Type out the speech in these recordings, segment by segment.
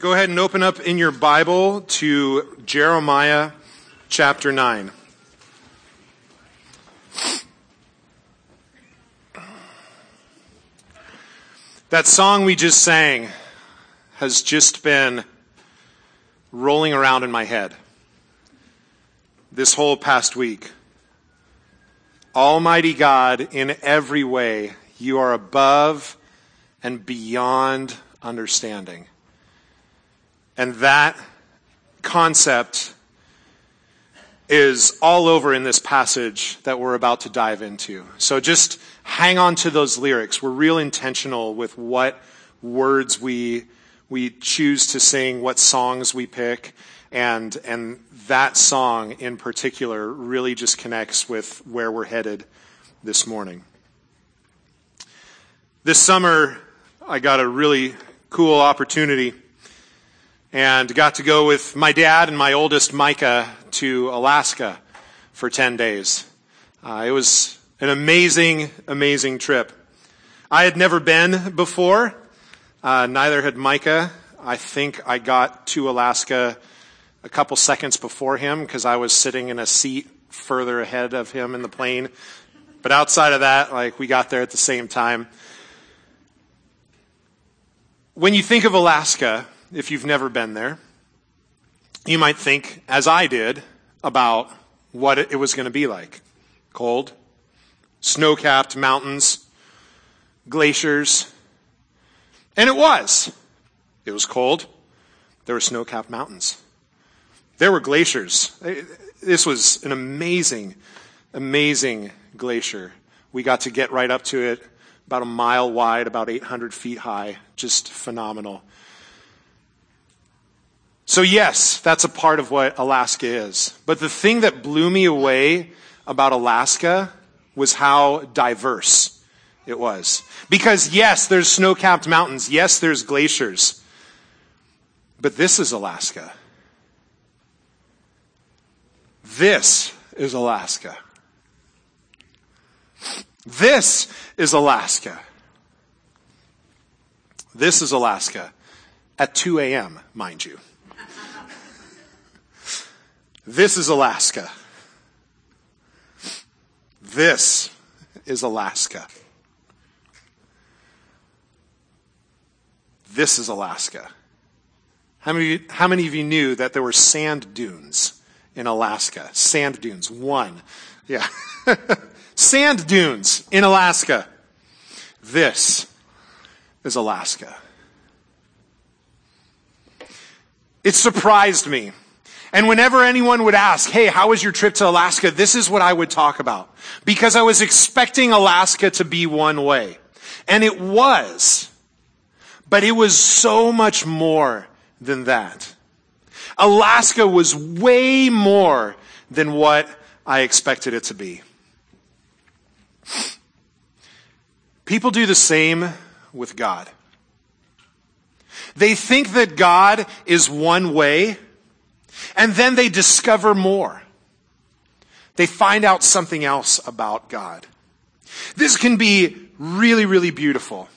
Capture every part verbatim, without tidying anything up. go ahead and open up in your Bible to Jeremiah chapter nine. That song we just sang has just been rolling around in my head this whole past week. Almighty God, in every way, you are above and beyond understanding. And that concept is all over in this passage that we're about to dive into. So just hang on to those lyrics. We're real intentional with what words we we choose to sing, what songs we pick, and and that song in particular really just connects with where we're headed this morning. This summer, I got a really cool opportunity and got to go with my dad and my oldest, Micah, to Alaska for ten days. Uh, it was an amazing, amazing trip. I had never been before. Uh, neither had Micah. I think I got to Alaska a couple seconds before him because I was sitting in a seat further ahead of him in the plane. But outside of that, like, we got there at the same time. When you think of Alaska, if you've never been there, you might think, as I did, about what it was going to be like. Cold, snow-capped mountains, glaciers. And it was. It was cold. There were snow-capped mountains. There were glaciers. This was an amazing, amazing glacier. We got to get right up to it, about a mile wide, about eight hundred feet high. Just phenomenal. So yes, that's a part of what Alaska is. But the thing that blew me away about Alaska was how diverse it was. Because yes, there's snow-capped mountains. Yes, there's glaciers. But this is Alaska. This is Alaska. This is Alaska. This is Alaska at two a.m., mind you. This is Alaska. This is Alaska. This is Alaska. How many, how many of you knew that there were sand dunes in Alaska? Sand dunes, one. Yeah. Sand dunes in Alaska. This is Alaska. It surprised me. And whenever anyone would ask, hey, how was your trip to Alaska? This is what I would talk about. Because I was expecting Alaska to be one way. And it was. But it was so much more than that. Alaska was way more than what I expected it to be. People do the same with God. They think that God is one way. And then they discover more. They find out something else about God. This can be really, really beautiful.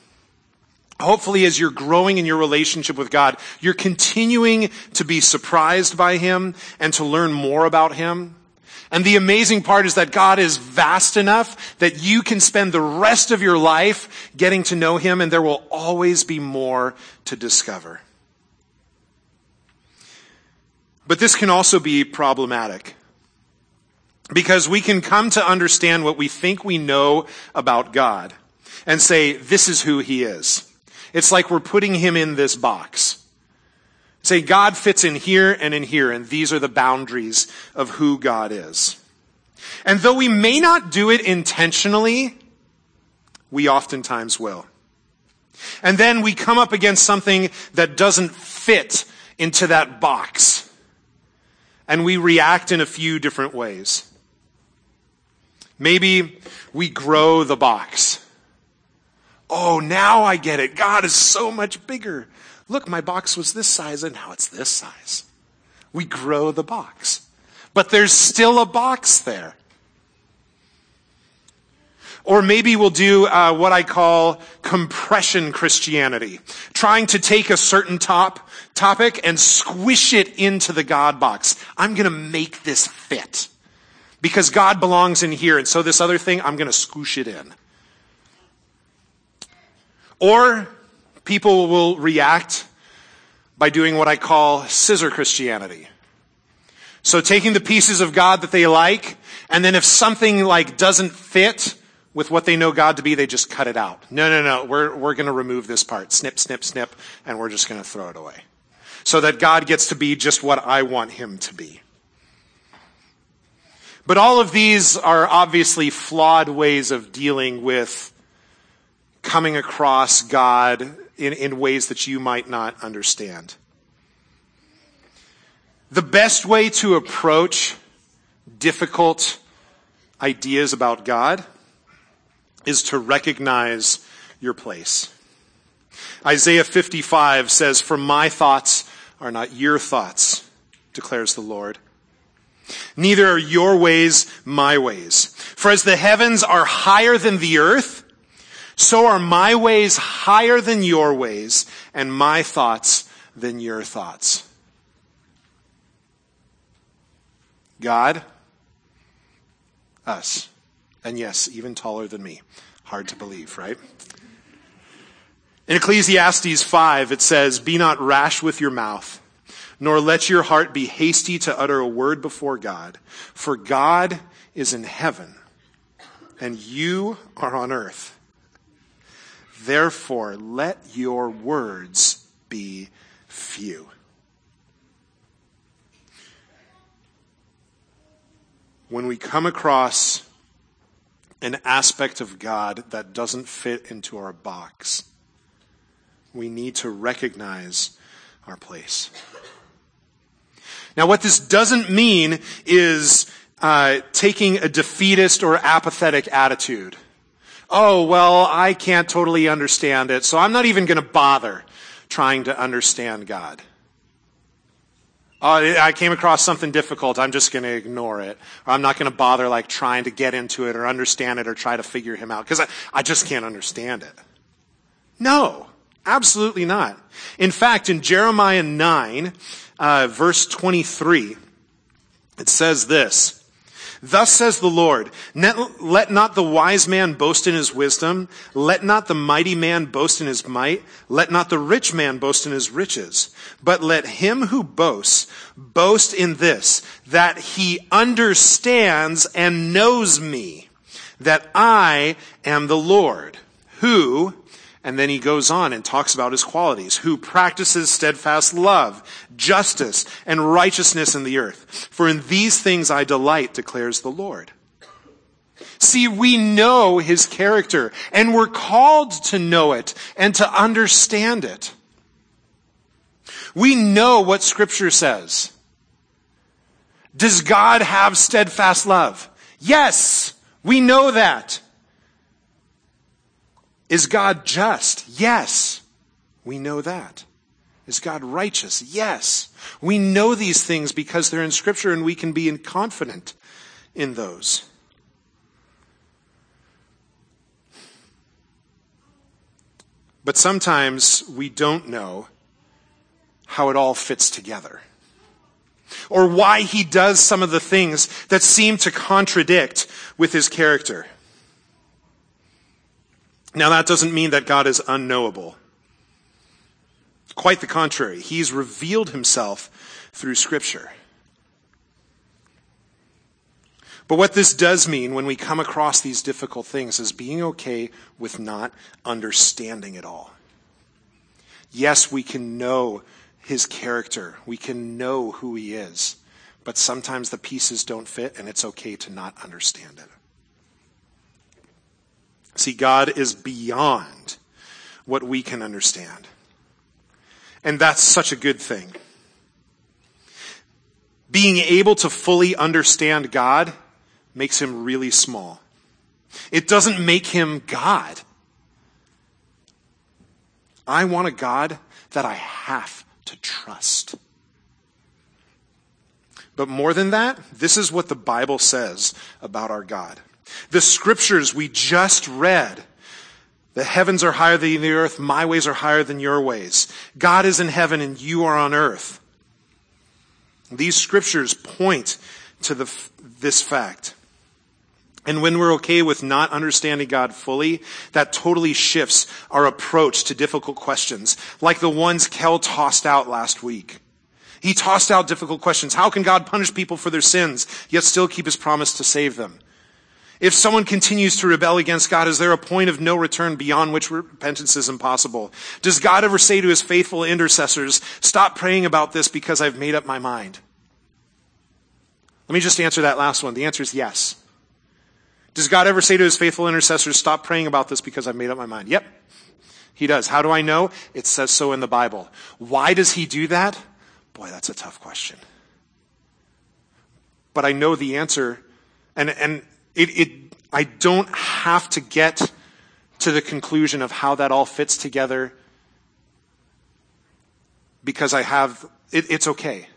Hopefully, as you're growing in your relationship with God, you're continuing to be surprised by Him and to learn more about Him. And the amazing part is that God is vast enough that you can spend the rest of your life getting to know Him, and there will always be more to discover. But this can also be problematic because we can come to understand what we think we know about God and say, this is who He is. It's like we're putting Him in this box. Say, God fits in here and in here, and these are the boundaries of who God is. And though we may not do it intentionally, we oftentimes will. And then we come up against something that doesn't fit into that box. And we react in a few different ways. Maybe we grow the box. Oh, now I get it. God is so much bigger. Look, my box was this size and now it's this size. We grow the box. But there's still a box there. Or maybe we'll do uh, what I call compression Christianity, trying to take a certain top topic and squish it into the God box. I'm going to make this fit because God belongs in here, and so this other thing, I'm going to squish it in. Or people will react by doing what I call scissor Christianity. So taking the pieces of God that they like, and then if something like doesn't fit with what they know God to be, they just cut it out. No, no, no, we're we're going to remove this part. Snip, snip, snip, and we're just going to throw it away. So that God gets to be just what I want him to be. But all of these are obviously flawed ways of dealing with coming across God in, in ways that you might not understand. The best way to approach difficult ideas about God is to recognize your place. Isaiah fifty-five says, "For my thoughts are not your thoughts, declares the Lord. Neither are your ways my ways. For as the heavens are higher than the earth, so are my ways higher than your ways, and my thoughts than your thoughts." God, us. And yes, even taller than me. Hard to believe, right? In Ecclesiastes five, it says, "Be not rash with your mouth, nor let your heart be hasty to utter a word before God. For God is in heaven, and you are on earth. Therefore, let your words be few." When we come across an aspect of God that doesn't fit into our box, we need to recognize our place. Now, what this doesn't mean is uh, taking a defeatist or apathetic attitude. Oh, well, I can't totally understand it, so I'm not even going to bother trying to understand God. Oh, I came across something difficult, I'm just going to ignore it. Or I'm not going to bother like trying to get into it or understand it or try to figure him out because I, I just can't understand it. No, absolutely not. In fact, in Jeremiah nine, uh, verse twenty-three, it says this, "Thus says the Lord, let not the wise man boast in his wisdom, let not the mighty man boast in his might, let not the rich man boast in his riches, but let him who boasts, boast in this, that he understands and knows me, that I am the Lord, who," and then he goes on and talks about his qualities, "who practices steadfast love, justice, and righteousness in the earth. For in these things I delight, declares the Lord." See, we know his character, and we're called to know it and to understand it. We know what Scripture says. Does God have steadfast love? Yes, we know that. Is God just? Yes, we know that. Is God righteous? Yes. We know these things because they're in Scripture and we can be confident in those. But sometimes we don't know how it all fits together, or why he does some of the things that seem to contradict with his character. Now, that doesn't mean that God is unknowable. Quite the contrary. He's revealed himself through Scripture. But what this does mean when we come across these difficult things is being okay with not understanding it all. Yes, we can know his character. We can know who he is. But sometimes the pieces don't fit, and it's okay to not understand it. See, God is beyond what we can understand. And that's such a good thing. Being able to fully understand God makes him really small. It doesn't make him God. I want a God that I have to trust. But more than that, this is what the Bible says about our God. The scriptures we just read, the heavens are higher than the earth, my ways are higher than your ways. God is in heaven and you are on earth. These scriptures point to the, this fact. And when we're okay with not understanding God fully, that totally shifts our approach to difficult questions, like the ones Kel tossed out last week. He tossed out difficult questions. How can God punish people for their sins, yet still keep his promise to save them? If someone continues to rebel against God, is there a point of no return beyond which repentance is impossible? Does God ever say to his faithful intercessors, stop praying about this because I've made up my mind? Let me just answer that last one. The answer is yes. Does God ever say to his faithful intercessors, stop praying about this because I've made up my mind? Yep, he does. How do I know? It says so in the Bible. Why does he do that? Boy, that's a tough question. But I know the answer, and, and, It, it, I don't have to get to the conclusion of how that all fits together because I have, it, it's okay.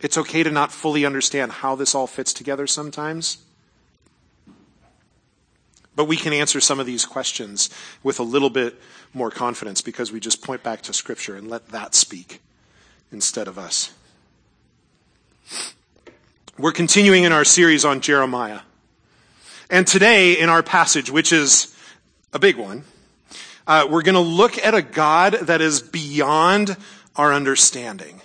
It's okay to not fully understand how this all fits together sometimes. But we can answer some of these questions with a little bit more confidence because we just point back to Scripture and let that speak instead of us. We're continuing in our series on Jeremiah. And today, in our passage, which is a big one, uh, we're going to look at a God that is beyond our understanding.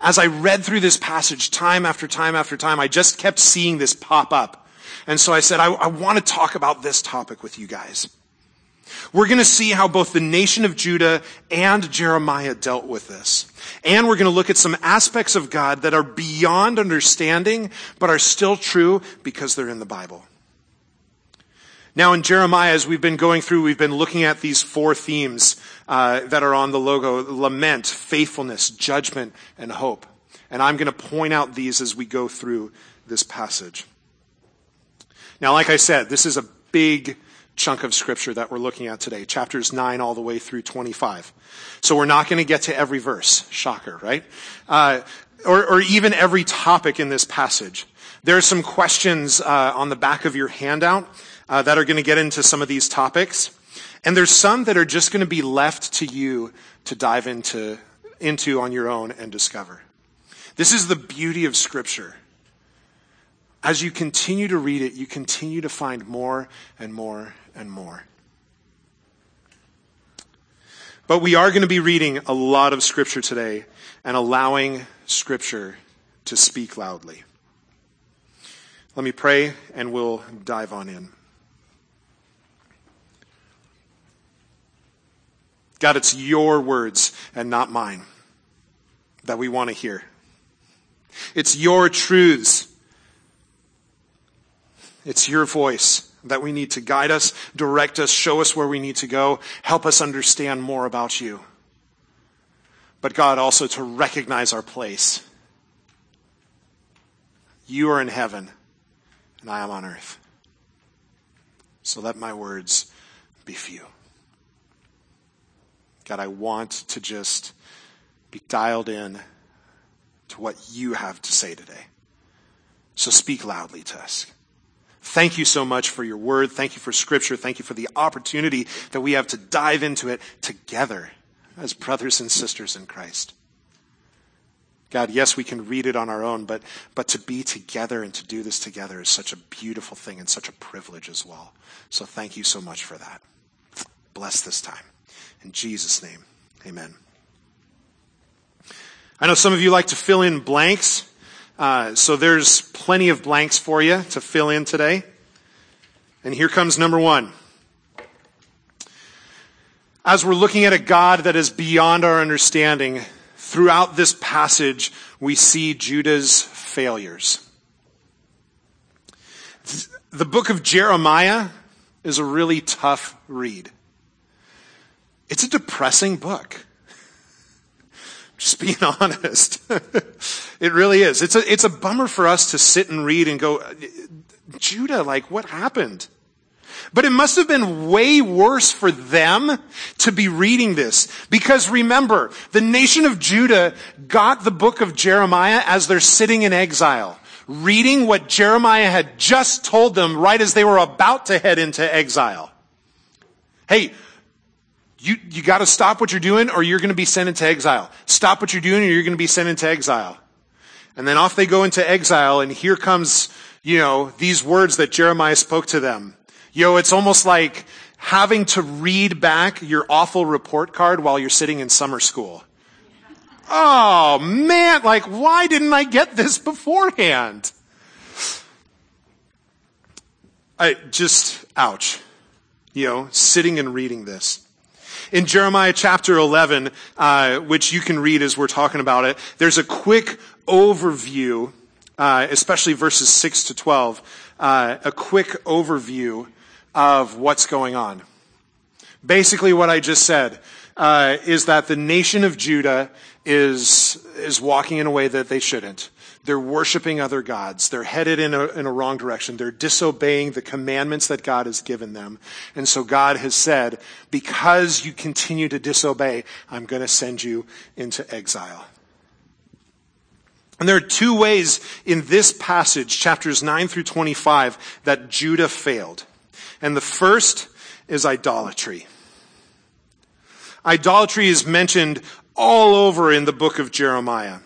As I read through this passage time after time after time, I just kept seeing this pop up. And so I said, I, I want to talk about this topic with you guys. We're going to see how both the nation of Judah and Jeremiah dealt with this. And we're going to look at some aspects of God that are beyond understanding, but are still true because they're in the Bible. Now in Jeremiah, as we've been going through, we've been looking at these four themes uh, that are on the logo: lament, faithfulness, judgment, and hope. And I'm going to point out these as we go through this passage. Now, like I said, this is a big chunk of scripture that we're looking at today, chapters nine all the way through twenty-five. So we're not going to get to every verse, shocker, right? Uh, or, or even every topic in this passage. There are some questions uh, on the back of your handout Uh, that are going to get into some of these topics. And there's some that are just going to be left to you to dive into, into on your own and discover. This is the beauty of Scripture. As you continue to read it, you continue to find more and more and more. But we are going to be reading a lot of Scripture today and allowing Scripture to speak loudly. Let me pray and we'll dive on in. God, it's your words and not mine that we want to hear. It's your truths. It's your voice that we need to guide us, direct us, show us where we need to go, help us understand more about you. But God, also to recognize our place. You are in heaven and I am on earth. So let my words be few. God, I want to just be dialed in to what you have to say today. So speak loudly to us. Thank you so much for your word. Thank you for Scripture. Thank you for the opportunity that we have to dive into it together as brothers and sisters in Christ. God, yes, we can read it on our own, but, but to be together and to do this together is such a beautiful thing and such a privilege as well. So thank you so much for that. Bless this time. In Jesus' name, amen. I know some of you like to fill in blanks, uh, so there's plenty of blanks for you to fill in today. And here comes number one. As we're looking at a God that is beyond our understanding, throughout this passage, we see Judah's failures. The book of Jeremiah is a really tough read. It's a depressing book. Just being honest. It really is. It's a, it's a bummer for us to sit and read and go, Judah, like what happened? But it must have been way worse for them to be reading this. Because remember, the nation of Judah got the book of Jeremiah as they're sitting in exile. reading what Jeremiah had just told them right as they were about to head into exile. Hey, you, you got to stop what you're doing or you're going to be sent into exile. Stop what you're doing or you're going to be sent into exile. And then off they go into exile, and here comes, you know, these words that Jeremiah spoke to them. Yo, it's almost like having to read back your awful report card while you're sitting in summer school. Oh, man, like, why didn't I get this beforehand? I just, ouch, you know, sitting and reading this. In Jeremiah chapter eleven, uh, which you can read as we're talking about it, there's a quick overview, uh, especially verses six to twelve, uh, a quick overview of what's going on. Basically what I just said uh, is that the nation of Judah is is walking in a way that they shouldn't. They're worshiping other gods. They're headed in a, in a wrong direction. They're disobeying the commandments that God has given them. And so God has said, because you continue to disobey, I'm going to send you into exile. And there are two ways in this passage, chapters nine through twenty-five, that Judah failed. And the first is idolatry. Idolatry is mentioned all over in the book of Jeremiah.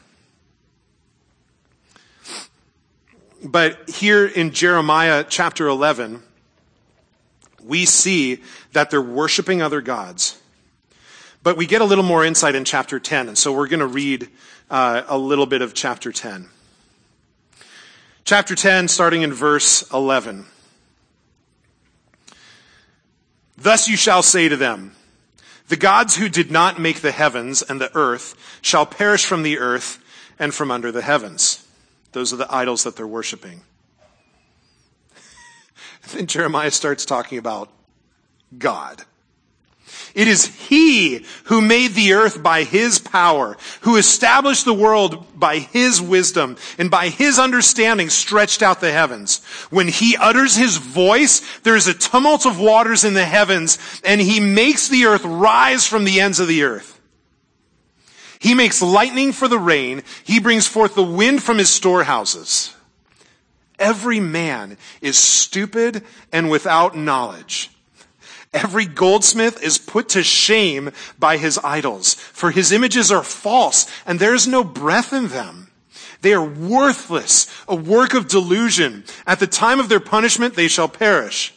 But here in Jeremiah chapter eleven, we see that they're worshiping other gods. But we get a little more insight in chapter ten, and so we're going to read uh, a little bit of chapter ten. Chapter ten, starting in verse eleven. Thus you shall say to them, the gods who did not make the heavens and the earth shall perish from the earth and from under the heavens. Those are the idols that they're worshiping. Then Jeremiah starts talking about God. It is he who made the earth by his power, who established the world by his wisdom, and by his understanding stretched out the heavens. When he utters his voice, there is a tumult of waters in the heavens, and he makes the earth rise from the ends of the earth. He makes lightning for the rain. He brings forth the wind from his storehouses. Every man is stupid and without knowledge. Every goldsmith is put to shame by his idols, for his images are false, and there is no breath in them. They are worthless, a work of delusion. At the time of their punishment, they shall perish.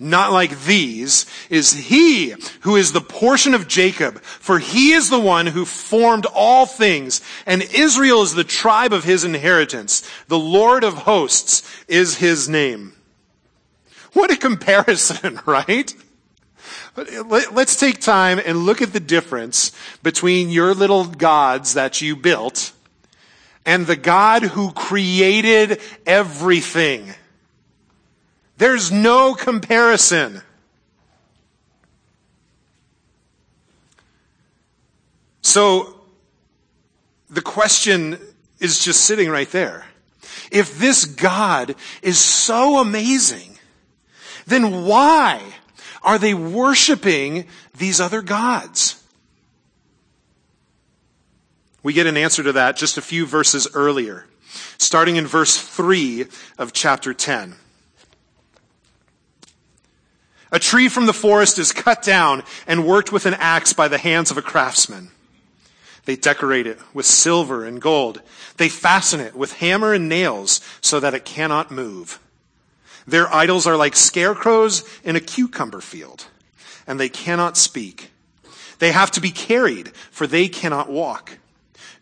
Not like these is he who is the portion of Jacob, for he is the one who formed all things, and Israel is the tribe of his inheritance. The Lord of hosts is his name. What a comparison, right? Let's take time and look at the difference between your little gods that you built and the God who created everything. There's no comparison. So the question is just sitting right there. If this God is so amazing, then why are they worshiping these other gods? We get an answer to that just a few verses earlier, starting in verse three of chapter ten. A tree from the forest is cut down and worked with an axe by the hands of a craftsman. They decorate it with silver and gold. They fasten it with hammer and nails so that it cannot move. Their idols are like scarecrows in a cucumber field, and they cannot speak. They have to be carried, for they cannot walk.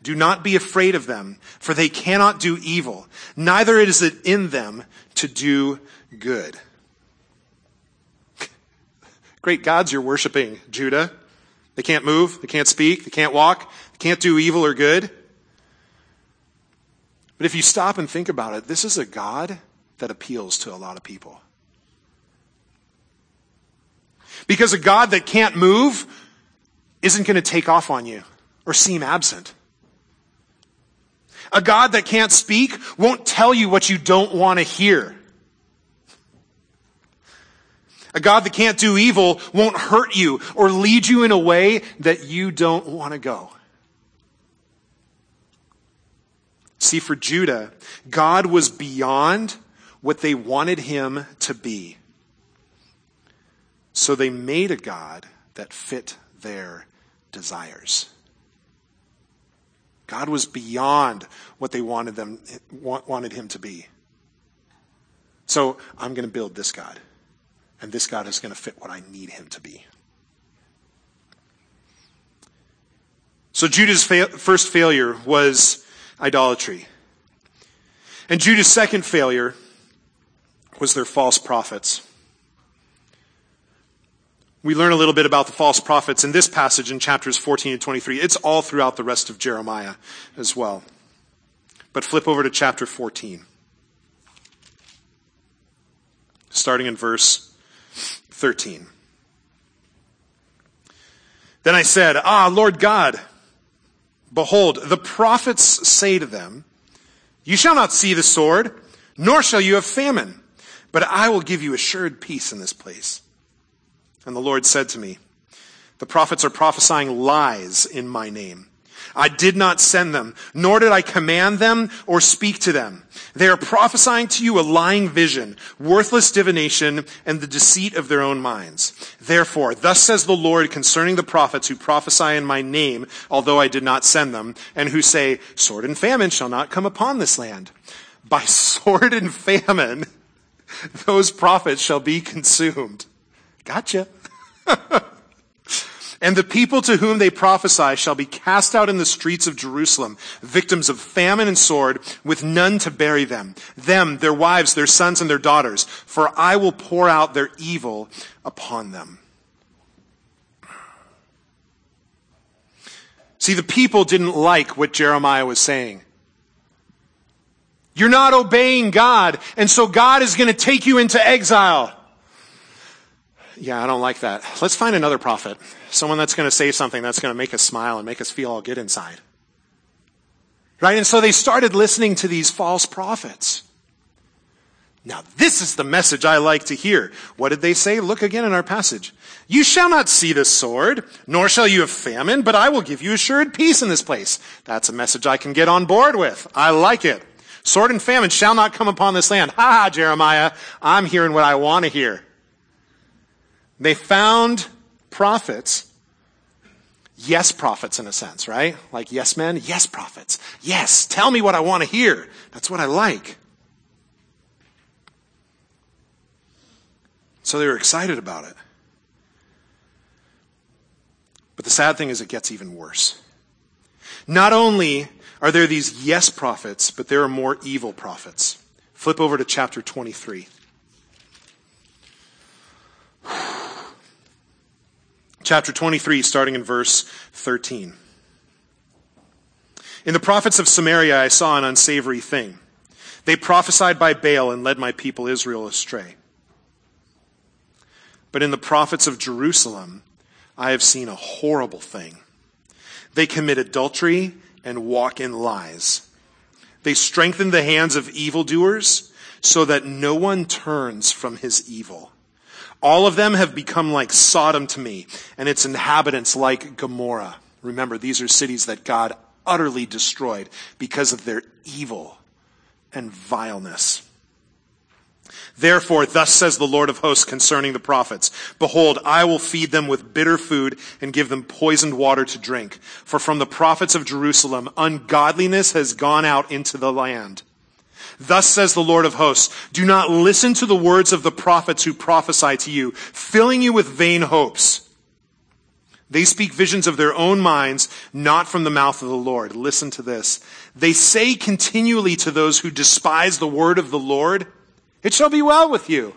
Do not be afraid of them, for they cannot do evil. Neither is it in them to do good. Great gods you're worshiping, Judah. They can't move, they can't speak, they can't walk, they can't do evil or good. But if you stop and think about it, this is a God that appeals to a lot of people. Because a God that can't move isn't going to take off on you or seem absent. A God that can't speak won't tell you what you don't want to hear. A God that can't do evil won't hurt you or lead you in a way that you don't want to go. See, for Judah, God was beyond what they wanted him to be. So they made a god that fit their desires. God was beyond what they wanted them wanted him to be. So I'm going to build this god, and this god is going to fit what I need him to be. So Judah's fa- first failure was idolatry. And Judah's second failure was their false prophets. We learn a little bit about the false prophets in this passage in chapters fourteen and twenty-three. It's all throughout the rest of Jeremiah as well. But flip over to chapter fourteen, starting in verse thirteen. Then I said, "Ah, Lord God, behold, the prophets say to them, 'You shall not see the sword, nor shall you have famine, but I will give you assured peace in this place.' And the Lord said to me, 'The prophets are prophesying lies in my name. I did not send them, nor did I command them or speak to them. They are prophesying to you a lying vision, worthless divination, and the deceit of their own minds. Therefore, thus says the Lord concerning the prophets who prophesy in my name, although I did not send them, and who say, sword and famine shall not come upon this land. By sword and famine, those prophets shall be consumed.'" Gotcha. "And the people to whom they prophesy shall be cast out in the streets of Jerusalem, victims of famine and sword, with none to bury them, them, their wives, their sons, and their daughters, for I will pour out their evil upon them." See, the people didn't like what Jeremiah was saying. You're not obeying God, and so God is going to take you into exile. Yeah, I don't like that. Let's find another prophet. Someone that's going to say something that's going to make us smile and make us feel all good inside. Right? And so they started listening to these false prophets. Now, this is the message I like to hear. What did they say? Look again in our passage. "You shall not see the sword, nor shall you have famine, but I will give you assured peace in this place." That's a message I can get on board with. I like it. Sword and famine shall not come upon this land. Ha ha, Jeremiah. I'm hearing what I want to hear. They found prophets, yes prophets in a sense, right? Like yes men, yes prophets. Yes, tell me what I want to hear. That's what I like. So they were excited about it. But the sad thing is it gets even worse. Not only are there these yes prophets, but there are more evil prophets. Flip over to chapter twenty-three. Chapter twenty-three, starting in verse thirteen. "In the prophets of Samaria I saw an unsavory thing. They prophesied by Baal and led my people Israel astray. But in the prophets of Jerusalem I have seen a horrible thing. They commit adultery and walk in lies. They strengthen the hands of evildoers so that no one turns from his evil. All of them have become like Sodom to me, and its inhabitants like Gomorrah." Remember, these are cities that God utterly destroyed because of their evil and vileness. "Therefore, thus says the Lord of hosts concerning the prophets, 'Behold, I will feed them with bitter food and give them poisoned water to drink. For from the prophets of Jerusalem, ungodliness has gone out into the land.' Thus says the Lord of hosts, 'Do not listen to the words of the prophets who prophesy to you, filling you with vain hopes. They speak visions of their own minds, not from the mouth of the Lord.'" Listen to this. "They say continually to those who despise the word of the Lord, 'It shall be well with you.'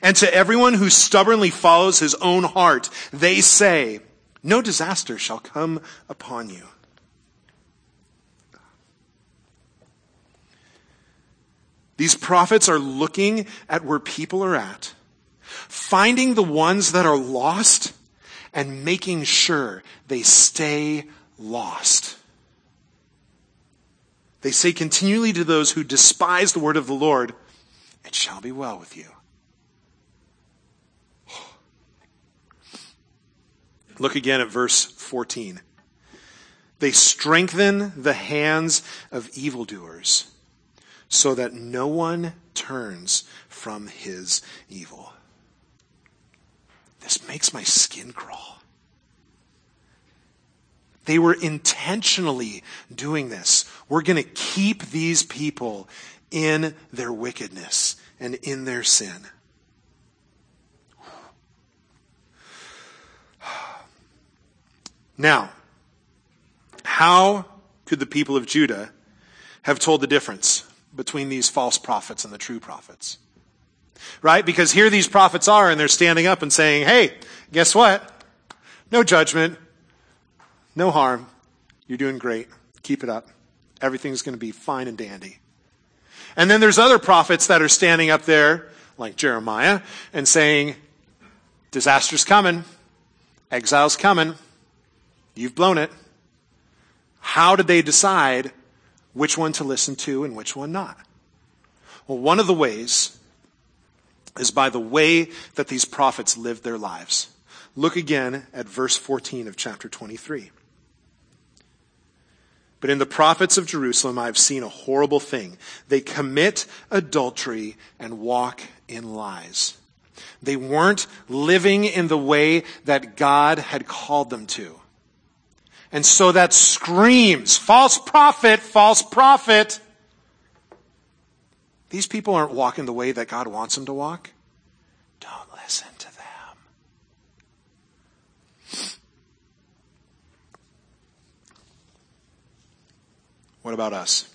And to everyone who stubbornly follows his own heart, they say, 'No disaster shall come upon you.'" These prophets are looking at where people are at, finding the ones that are lost, and making sure they stay lost. They say continually to those who despise the word of the Lord, "It shall be well with you." Look again at verse fourteen. They strengthen the hands of evildoers so that no one turns from his evil. This makes my skin crawl. They were intentionally doing this. We're going to keep these people in their wickedness and in their sin. Now, how could the people of Judah have told the difference between these false prophets and the true prophets? Right? Because here these prophets are, and they're standing up and saying, hey, guess what? No judgment. No harm. You're doing great. Keep it up. Everything's going to be fine and dandy. And then there's other prophets that are standing up there, like Jeremiah, and saying, disaster's coming. Exile's coming. You've blown it. How did they decide which one to listen to and which one not? Well, one of the ways is by the way that these prophets lived their lives. Look again at verse fourteen of chapter twenty-three. But in the prophets of Jerusalem, I have seen a horrible thing. They commit adultery and walk in lies. They weren't living in the way that God had called them to. And so that screams, false prophet, false prophet. These people aren't walking the way that God wants them to walk. Don't listen to them. What about us?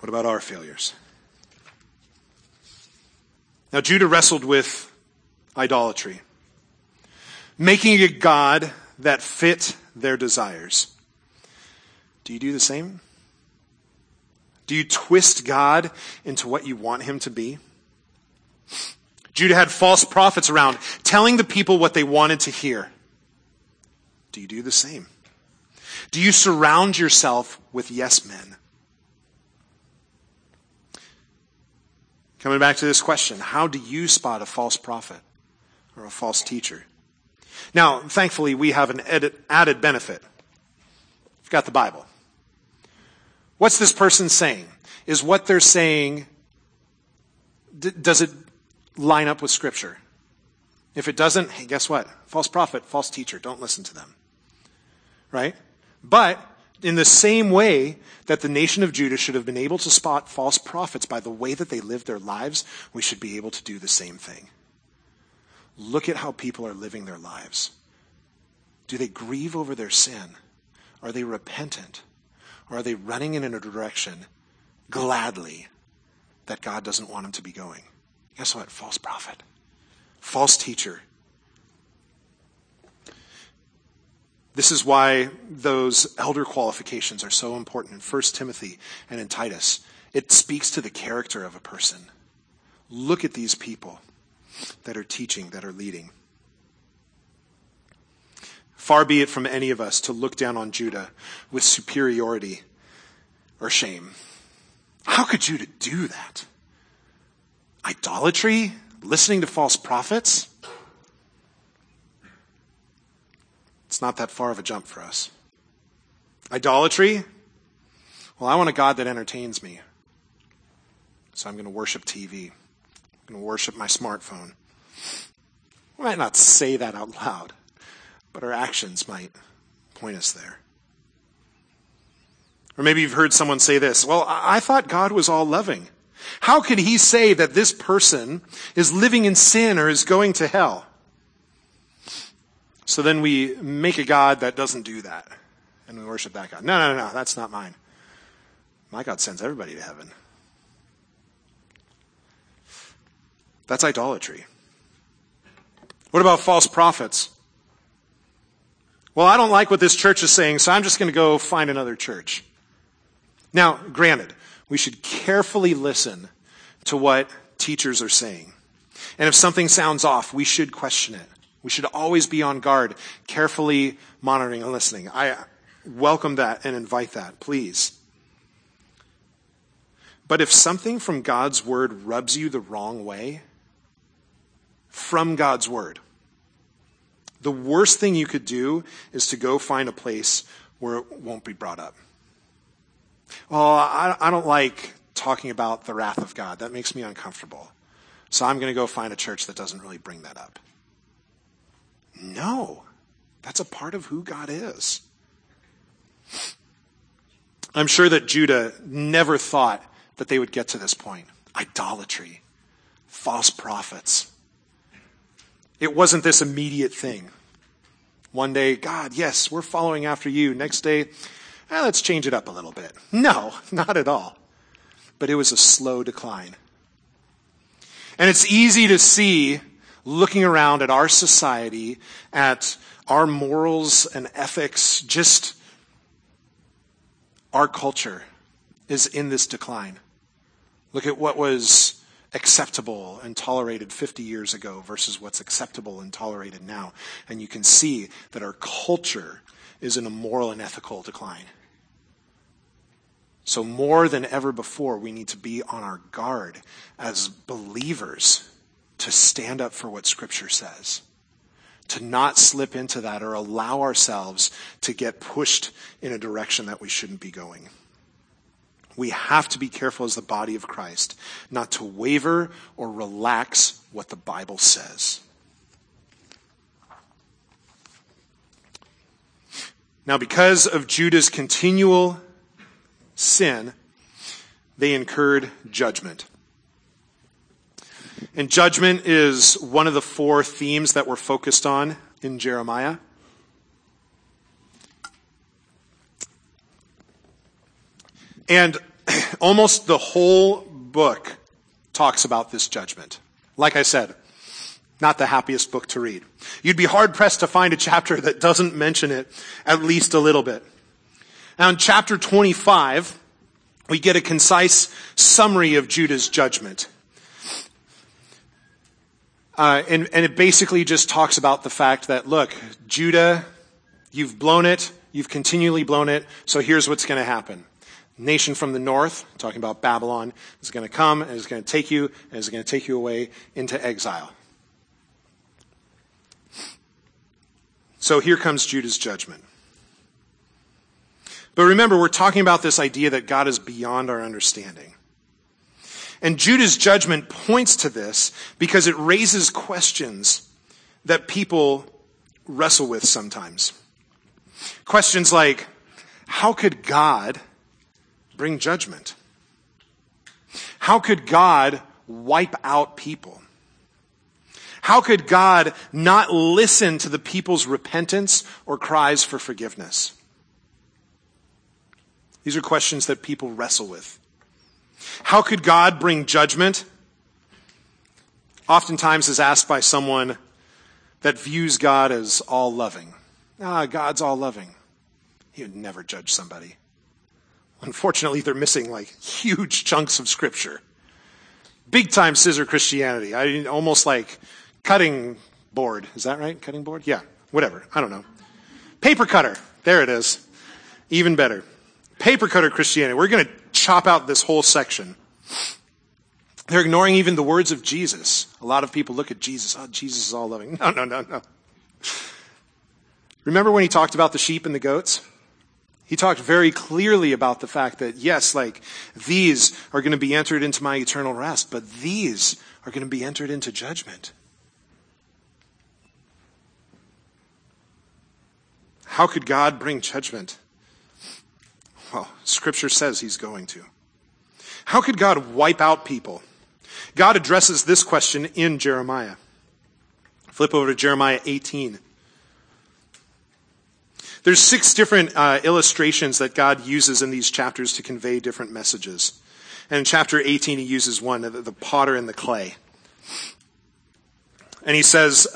What about our failures? Now, Judah wrestled with idolatry, making a god that fit their desires. Do you do the same? Do you twist God into what you want him to be? Judah had false prophets around, telling the people what they wanted to hear. Do you do the same? Do you surround yourself with yes men? Coming back to this question, how do you spot a false prophet or a false teacher? Now, thankfully, we have an added benefit. We've got the Bible. What's this person saying? Is what they're saying, d- does it line up with Scripture? If it doesn't, hey, guess what? False prophet, false teacher. Don't listen to them. Right? But in the same way that the nation of Judah should have been able to spot false prophets by the way that they lived their lives, we should be able to do the same thing. Look at how people are living their lives. Do they grieve over their sin? Are they repentant? Or are they running in a direction gladly that God doesn't want them to be going? Guess what? False prophet. False teacher. This is why those elder qualifications are so important in First Timothy and in Titus. It speaks to the character of a person. Look at these people that are teaching, that are leading. Far be it from any of us to look down on Judah with superiority or shame. How could Judah do that? Idolatry? Listening to false prophets? It's not that far of a jump for us. Idolatry? Well, I want a God that entertains me. So I'm going to worship T V. I'm going to worship my smartphone. We might not say that out loud, but our actions might point us there. Or maybe you've heard someone say this, well, I thought God was all loving. How could he say that this person is living in sin or is going to hell? So then we make a God that doesn't do that, and we worship that God. No, no, no, that's not mine. My God sends everybody to heaven. That's idolatry. What about false prophets? Well, I don't like what this church is saying, so I'm just going to go find another church. Now, granted, we should carefully listen to what teachers are saying. And if something sounds off, we should question it. We should always be on guard, carefully monitoring and listening. I welcome that and invite that, please. But if something from God's word rubs you the wrong way, from God's word, The worst thing you could do is to go find a place where it won't be brought up. Oh, I, I don't like talking about the wrath of God. That makes me uncomfortable. So I'm going to go find a church that doesn't really bring that up. No, that's a part of who God is. I'm sure that Judah never thought that they would get to this point. Idolatry, false prophets. It wasn't this immediate thing. One day, God, yes, we're following after you. Next day, eh, let's change it up a little bit. No, not at all. But it was a slow decline. And it's easy to see, looking around at our society, at our morals and ethics, just our culture is in this decline. Look at what was acceptable and tolerated fifty years ago versus what's acceptable and tolerated now. And you can see that our culture is in a moral and ethical decline. So more than ever before, we need to be on our guard as believers to stand up for what Scripture says, to not slip into that or allow ourselves to get pushed in a direction that we shouldn't be going. We have to be careful as the body of Christ not to waver or relax what the Bible says. Now, because of Judah's continual sin, they incurred judgment. And judgment is one of the four themes that we're focused on in Jeremiah. And almost the whole book talks about this judgment. Like I said, not the happiest book to read. You'd be hard-pressed to find a chapter that doesn't mention it at least a little bit. Now in chapter twenty-five, we get a concise summary of Judah's judgment. Uh, and, and it basically just talks about the fact that, look, Judah, you've blown it. You've continually blown it. So here's what's going to happen. Nation from the north, talking about Babylon, is going to come and is going to take you and is going to take you away into exile. So here comes Judah's judgment. But remember, we're talking about this idea that God is beyond our understanding. And Judah's judgment points to this because it raises questions that people wrestle with sometimes. Questions like, how could God bring judgment? How could God wipe out people? How could God not listen to the people's repentance or cries for forgiveness? These are questions that people wrestle with. How could God bring judgment? Oftentimes is asked by someone that views God as all-loving. Ah, God's all-loving. He would never judge somebody. Unfortunately, they're missing like huge chunks of Scripture. Big time scissor Christianity. I almost like cutting board. Is that right? Cutting board? Yeah, whatever. I don't know. Paper cutter. There it is. Even better. Paper cutter Christianity. We're going to chop out this whole section. They're ignoring even the words of Jesus. A lot of people look at Jesus. Oh, Jesus is all loving. No, no, no, no. Remember when he talked about the sheep and the goats? He talked very clearly about the fact that, yes, like, these are going to be entered into my eternal rest, but these are going to be entered into judgment. How could God bring judgment? Well, Scripture says he's going to. How could God wipe out people? God addresses this question in Jeremiah. Flip over to Jeremiah eighteen. There's six different uh, illustrations that God uses in these chapters to convey different messages. And in chapter eighteen, he uses one, the, the potter and the clay. And he says,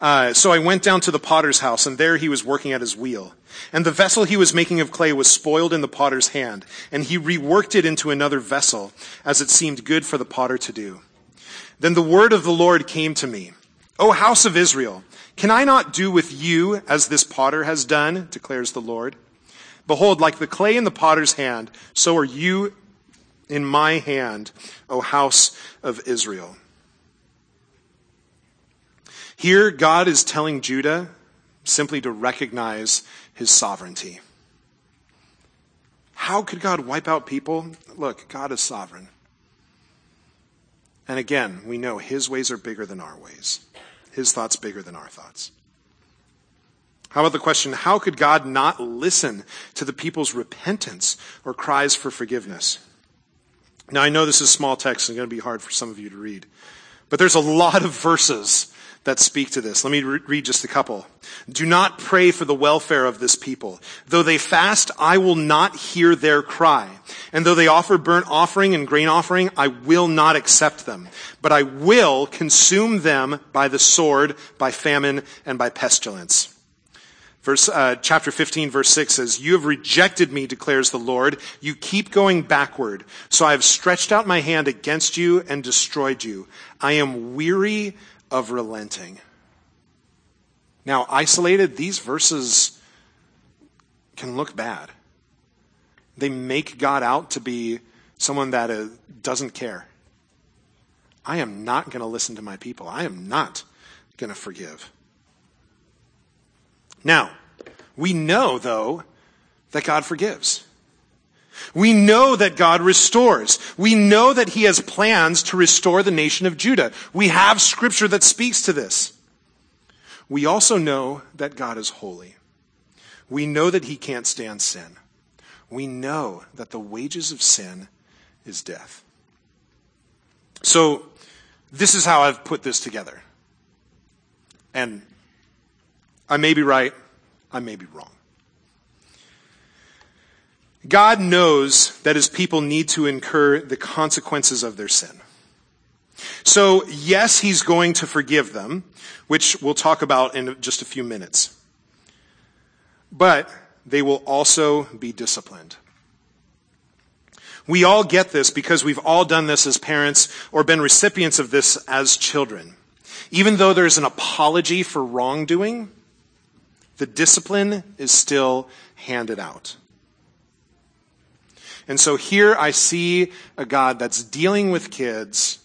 uh, so I went down to the potter's house, and there he was working at his wheel. And the vessel he was making of clay was spoiled in the potter's hand, and he reworked it into another vessel, as it seemed good for the potter to do. Then the word of the Lord came to me, O house of Israel, can I not do with you as this potter has done, declares the Lord? Behold, like the clay in the potter's hand, so are you in my hand, O house of Israel. Here, God is telling Judah simply to recognize his sovereignty. How could God wipe out people? Look, God is sovereign. And again, we know his ways are bigger than our ways. His thoughts bigger than our thoughts. How about the question, how could God not listen to the people's repentance or cries for forgiveness? Now, I know this is small text and going to be hard for some of you to read, but there's a lot of verses that speak to this. Let me re- read just a couple. Do not pray for the welfare of this people. Though they fast, I will not hear their cry. And though they offer burnt offering and grain offering, I will not accept them. But I will consume them by the sword, by famine, and by pestilence. Verse, uh, chapter fifteen, verse six says, you have rejected me, declares the Lord. You keep going backward. So I have stretched out my hand against you and destroyed you. I am weary of relenting. Now, isolated, these verses can look bad. They make God out to be someone that uh, doesn't care. I am not going to listen to my people. I am not going to forgive. Now, we know, though, that God forgives. We know that God restores. We know that he has plans to restore the nation of Judah. We have scripture that speaks to this. We also know that God is holy. We know that he can't stand sin. We know that the wages of sin is death. So this is how I've put this together. And I may be right, I may be wrong. God knows that his people need to incur the consequences of their sin. So, yes, he's going to forgive them, which we'll talk about in just a few minutes. But they will also be disciplined. We all get this because we've all done this as parents or been recipients of this as children. Even though there's an apology for wrongdoing, the discipline is still handed out. And so here I see a God that's dealing with kids,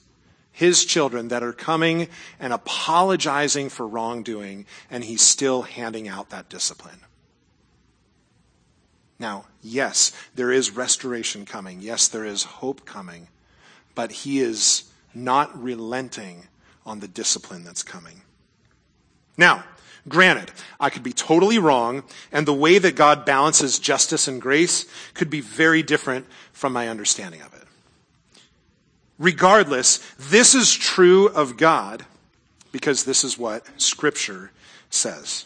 his children, that are coming and apologizing for wrongdoing, and he's still handing out that discipline. Now, yes, there is restoration coming. Yes, there is hope coming. But he is not relenting on the discipline that's coming. Now, granted, I could be totally wrong, and the way that God balances justice and grace could be very different from my understanding of it. Regardless, this is true of God because this is what Scripture says.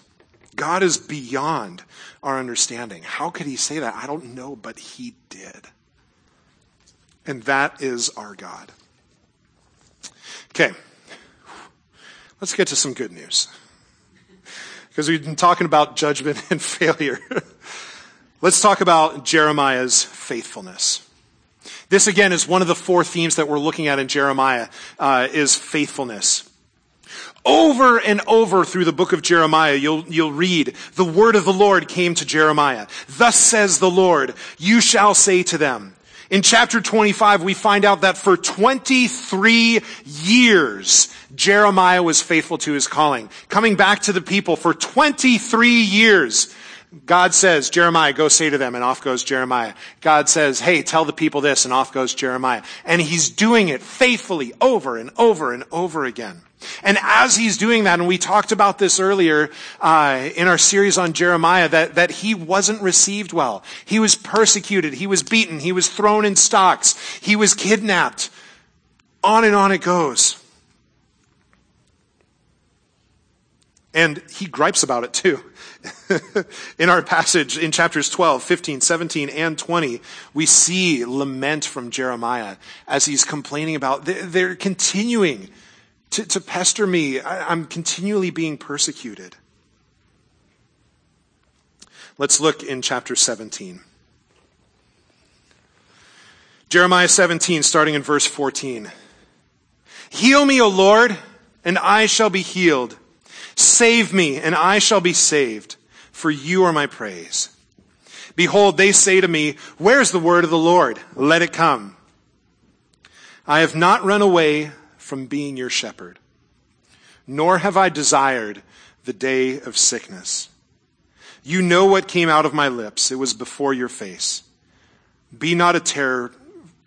God is beyond our understanding. How could he say that? I don't know, but he did. And that is our God. Okay, let's get to some good news. Because we've been talking about judgment and failure. Let's talk about Jeremiah's faithfulness. This, again, is one of the four themes that we're looking at in Jeremiah, uh, is faithfulness. Over and over through the book of Jeremiah, you'll, you'll read, the word of the Lord came to Jeremiah. Thus says the Lord, you shall say to them. In chapter twenty-five, we find out that for twenty-three years, Jeremiah was faithful to his calling. Coming back to the people for twenty-three years, God says, Jeremiah, go say to them, and off goes Jeremiah. God says, hey, tell the people this, and off goes Jeremiah. And he's doing it faithfully over and over and over again. And as he's doing that, and we talked about this earlier uh, in our series on Jeremiah, that, that he wasn't received well. He was persecuted. He was beaten. He was thrown in stocks. He was kidnapped. On and on it goes. And he gripes about it too. In our passage in chapters twelve, fifteen, seventeen, and twenty, we see lament from Jeremiah as he's complaining about, they're continuing to, to pester me. I'm continually being persecuted. Let's look in chapter seventeen. Jeremiah seventeen, starting in verse fourteen. Heal me, O Lord, and I shall be healed. Save me, and I shall be saved, for you are my praise. Behold, they say to me, where is the word of the Lord? Let it come. I have not run away from being your shepherd, nor have I desired the day of sickness. You know what came out of my lips. It was before your face. Be not a terror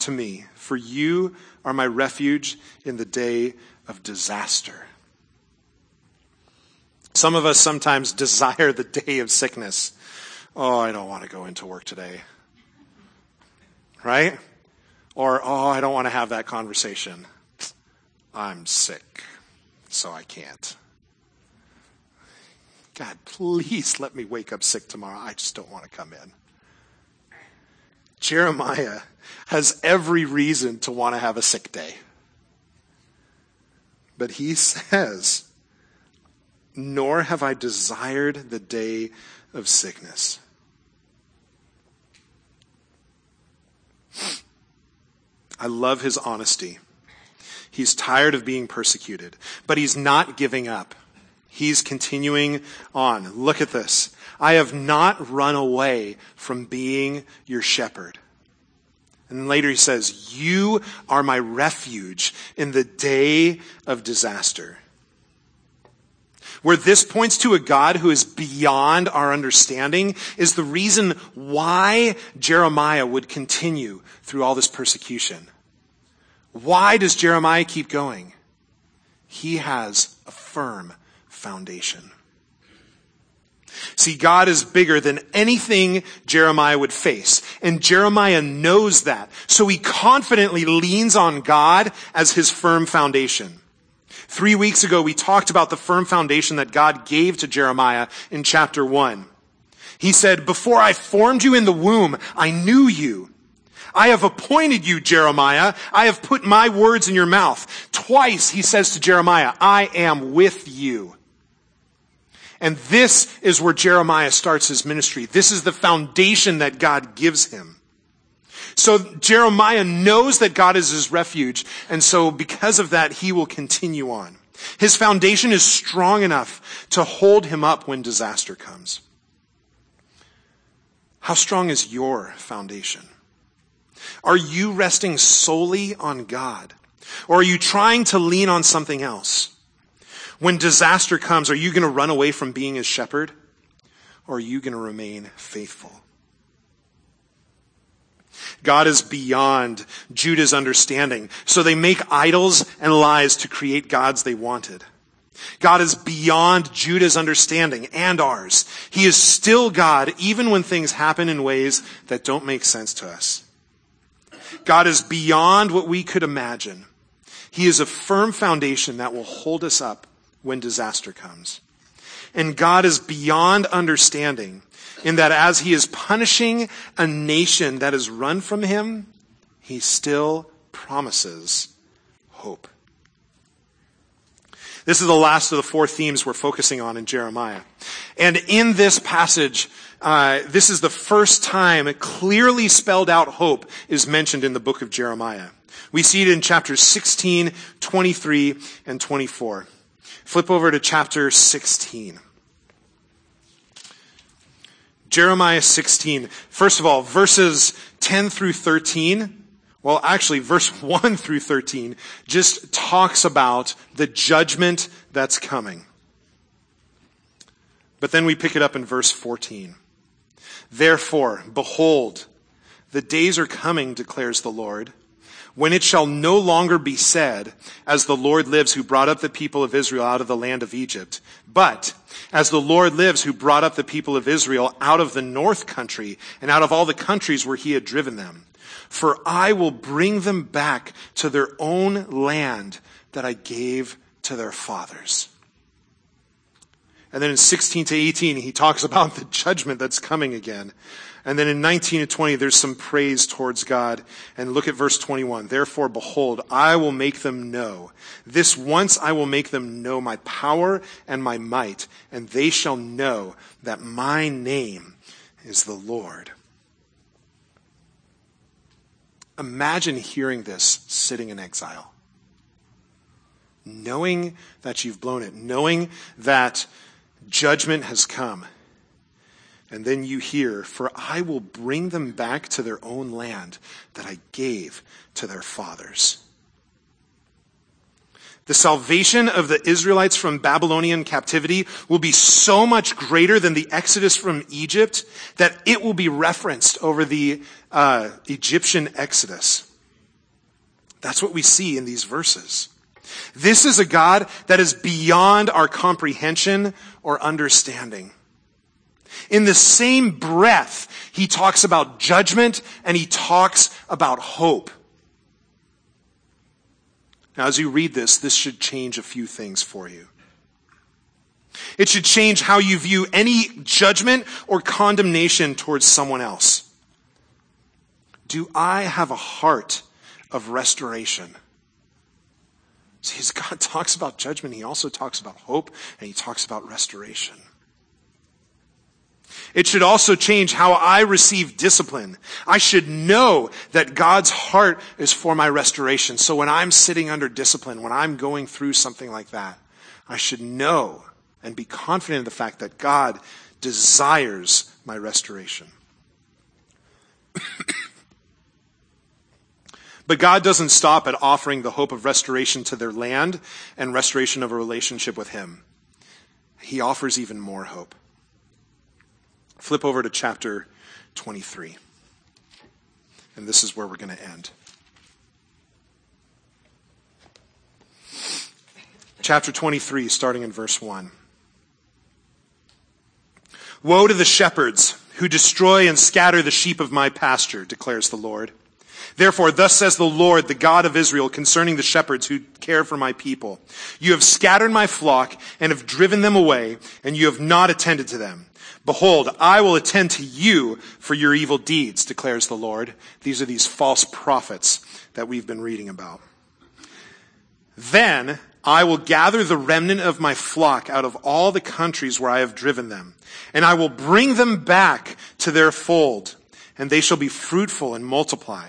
to me, for you are my refuge in the day of disaster. Some of us sometimes desire the day of sickness. Oh, I don't want to go into work today. Right? Or, oh, I don't want to have that conversation. I'm sick, so I can't. God, please let me wake up sick tomorrow. I just don't want to come in. Jeremiah has every reason to want to have a sick day. But he says, nor have I desired the day of sickness. I love his honesty. He's tired of being persecuted, but he's not giving up. He's continuing on. Look at this. I have not run away from being your shepherd. And later he says, you are my refuge in the day of disaster. Where this points to a God who is beyond our understanding is the reason why Jeremiah would continue through all this persecution. Why does Jeremiah keep going? He has a firm foundation. See, God is bigger than anything Jeremiah would face, and Jeremiah knows that, so he confidently leans on God as his firm foundation. Three weeks ago, we talked about the firm foundation that God gave to Jeremiah in chapter one. He said, before I formed you in the womb, I knew you. I have appointed you, Jeremiah. I have put my words in your mouth. Twice he says to Jeremiah, I am with you. And this is where Jeremiah starts his ministry. This is the foundation that God gives him. So Jeremiah knows that God is his refuge, and so because of that, he will continue on. His foundation is strong enough to hold him up when disaster comes. How strong is your foundation? Are you resting solely on God, or are you trying to lean on something else? When disaster comes, are you going to run away from being his shepherd, or are you going to remain faithful? God is beyond Judah's understanding, so they make idols and lies to create gods they wanted. God is beyond Judah's understanding and ours. He is still God, even when things happen in ways that don't make sense to us. God is beyond what we could imagine. He is a firm foundation that will hold us up when disaster comes. And God is beyond understanding, in that as he is punishing a nation that has run from him, he still promises hope. This is the last of the four themes we're focusing on in Jeremiah. And in this passage, uh, this is the first time clearly spelled out hope is mentioned in the book of Jeremiah. We see it in chapters sixteen, twenty-three, and twenty-four. Flip over to chapter sixteen. Jeremiah sixteen. First of all, verses ten through thirteen, well, actually, verse one through thirteen just talks about the judgment that's coming. But then we pick it up in verse fourteen. Therefore, behold, the days are coming, declares the Lord, when it shall no longer be said, as the Lord lives who brought up the people of Israel out of the land of Egypt, but as the Lord lives who brought up the people of Israel out of the north country and out of all the countries where he had driven them. For I will bring them back to their own land that I gave to their fathers. And then in sixteen to eighteen, he talks about the judgment that's coming again. And then in nineteen to twenty, there's some praise towards God. And look at verse twenty-one. Therefore, behold, I will make them know. This once I will make them know my power and my might, and they shall know that my name is the Lord. Imagine hearing this sitting in exile. Knowing that you've blown it. Knowing that judgment has come. And then you hear, for I will bring them back to their own land that I gave to their fathers. The salvation of the Israelites from Babylonian captivity will be so much greater than the exodus from Egypt that it will be referenced over the uh, Egyptian exodus. That's what we see in these verses. This is a God that is beyond our comprehension or understanding. In the same breath, he talks about judgment and he talks about hope. Now, as you read this, this should change a few things for you. It should change how you view any judgment or condemnation towards someone else. Do I have a heart of restoration? See, as God talks about judgment, he also talks about hope and he talks about restoration. It should also change how I receive discipline. I should know that God's heart is for my restoration. So when I'm sitting under discipline, when I'm going through something like that, I should know and be confident in the fact that God desires my restoration. But God doesn't stop at offering the hope of restoration to their land and restoration of a relationship with him. He offers even more hope. Flip over to chapter twenty-three. And this is where we're going to end. Chapter twenty-three, starting in verse one. Woe to the shepherds who destroy and scatter the sheep of my pasture, declares the Lord. Therefore, thus says the Lord, the God of Israel, concerning the shepherds who care for my people. You have scattered my flock and have driven them away, and you have not attended to them. Behold, I will attend to you for your evil deeds, declares the Lord. These are these false prophets that we've been reading about. Then I will gather the remnant of my flock out of all the countries where I have driven them, and I will bring them back to their fold, and they shall be fruitful and multiply.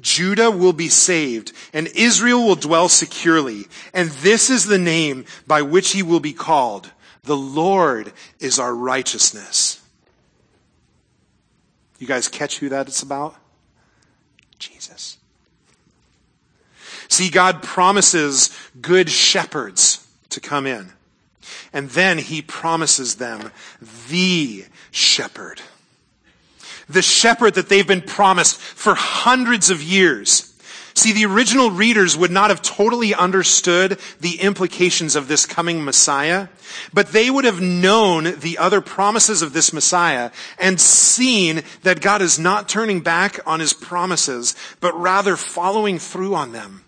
Judah will be saved, and Israel will dwell securely. And this is the name by which he will be called. The Lord is our righteousness. You guys catch who that's about? Jesus. See, God promises good shepherds to come in. And then he promises them the shepherd. The shepherd that they've been promised for hundreds of years. See, the original readers would not have totally understood the implications of this coming Messiah, but they would have known the other promises of this Messiah and seen that God is not turning back on his promises, but rather following through on them.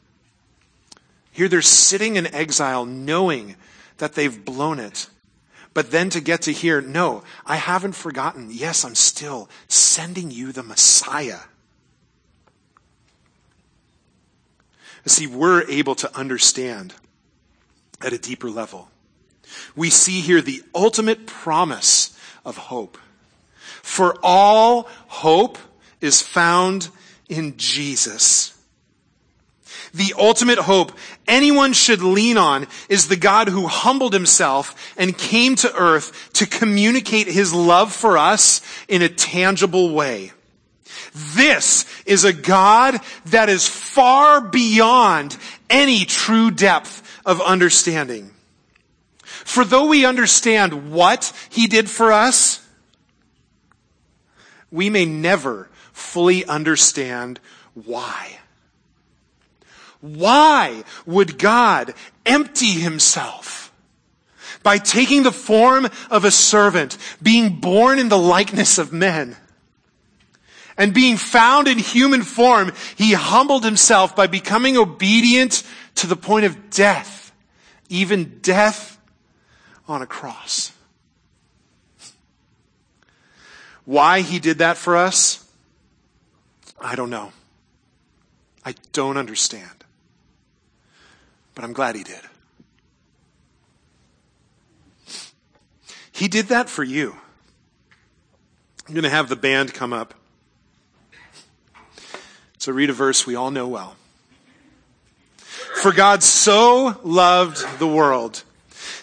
Here they're sitting in exile knowing that they've blown it. But then to get to hear, no, I haven't forgotten. Yes, I'm still sending you the Messiah. See, we're able to understand at a deeper level. We see here the ultimate promise of hope. For all hope is found in Jesus. The ultimate hope anyone should lean on is the God who humbled himself and came to earth to communicate his love for us in a tangible way. This is a God that is far beyond any true depth of understanding. For though we understand what he did for us, we may never fully understand why. Why would God empty himself by taking the form of a servant, being born in the likeness of men? And being found in human form, he humbled himself by becoming obedient to the point of death, even death on a cross. Why he did that for us? I don't know. I don't understand. But I'm glad he did. He did that for you. I'm going to have the band come up to read a verse we all know well. For God so loved the world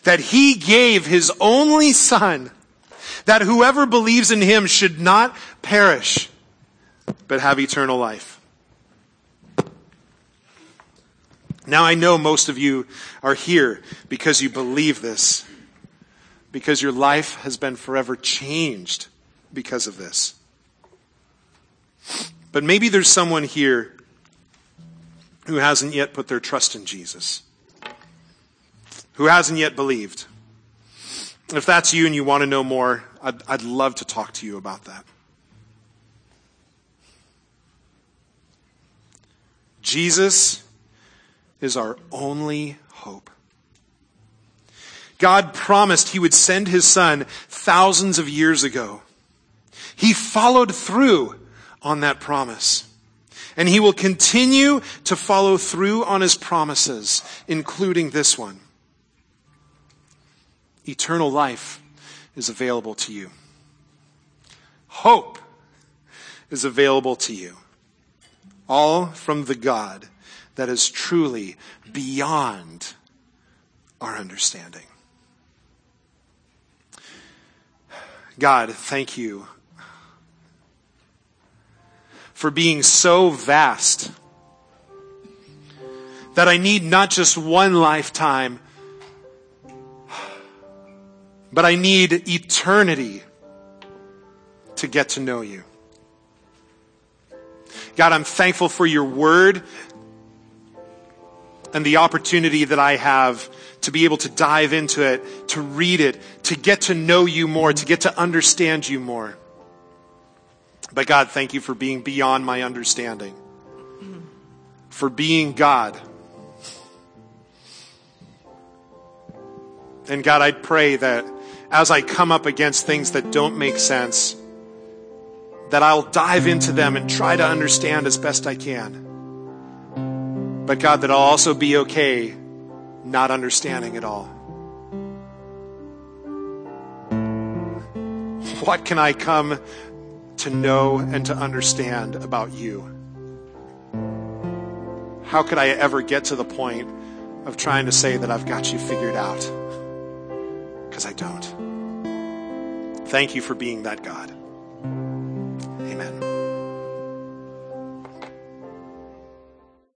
that he gave his only son, that whoever believes in him should not perish, but have eternal life. Now I know most of you are here because you believe this, because your life has been forever changed because of this. But maybe there's someone here who hasn't yet put their trust in Jesus, who hasn't yet believed. If that's you and you want to know more, I'd, I'd love to talk to you about that. Jesus is our only hope. God promised he would send his son thousands of years ago. He followed through on that promise. And he will continue to follow through on his promises, including this one. Eternal life is available to you. Hope is available to you. All from the God that is truly beyond our understanding. God, thank you for being so vast that I need not just one lifetime, but I need eternity to get to know you. God, I'm thankful for your word and the opportunity that I have to be able to dive into it, to read it, to get to know you more, to get to understand you more. But God, thank you for being beyond my understanding, for being God. And God, I pray that as I come up against things that don't make sense, that I'll dive into them and try to understand as best I can. But God, that I'll also be okay not understanding it all. What can I come to know and to understand about you? How could I ever get to the point of trying to say that I've got you figured out? Because I don't. Thank you for being that God.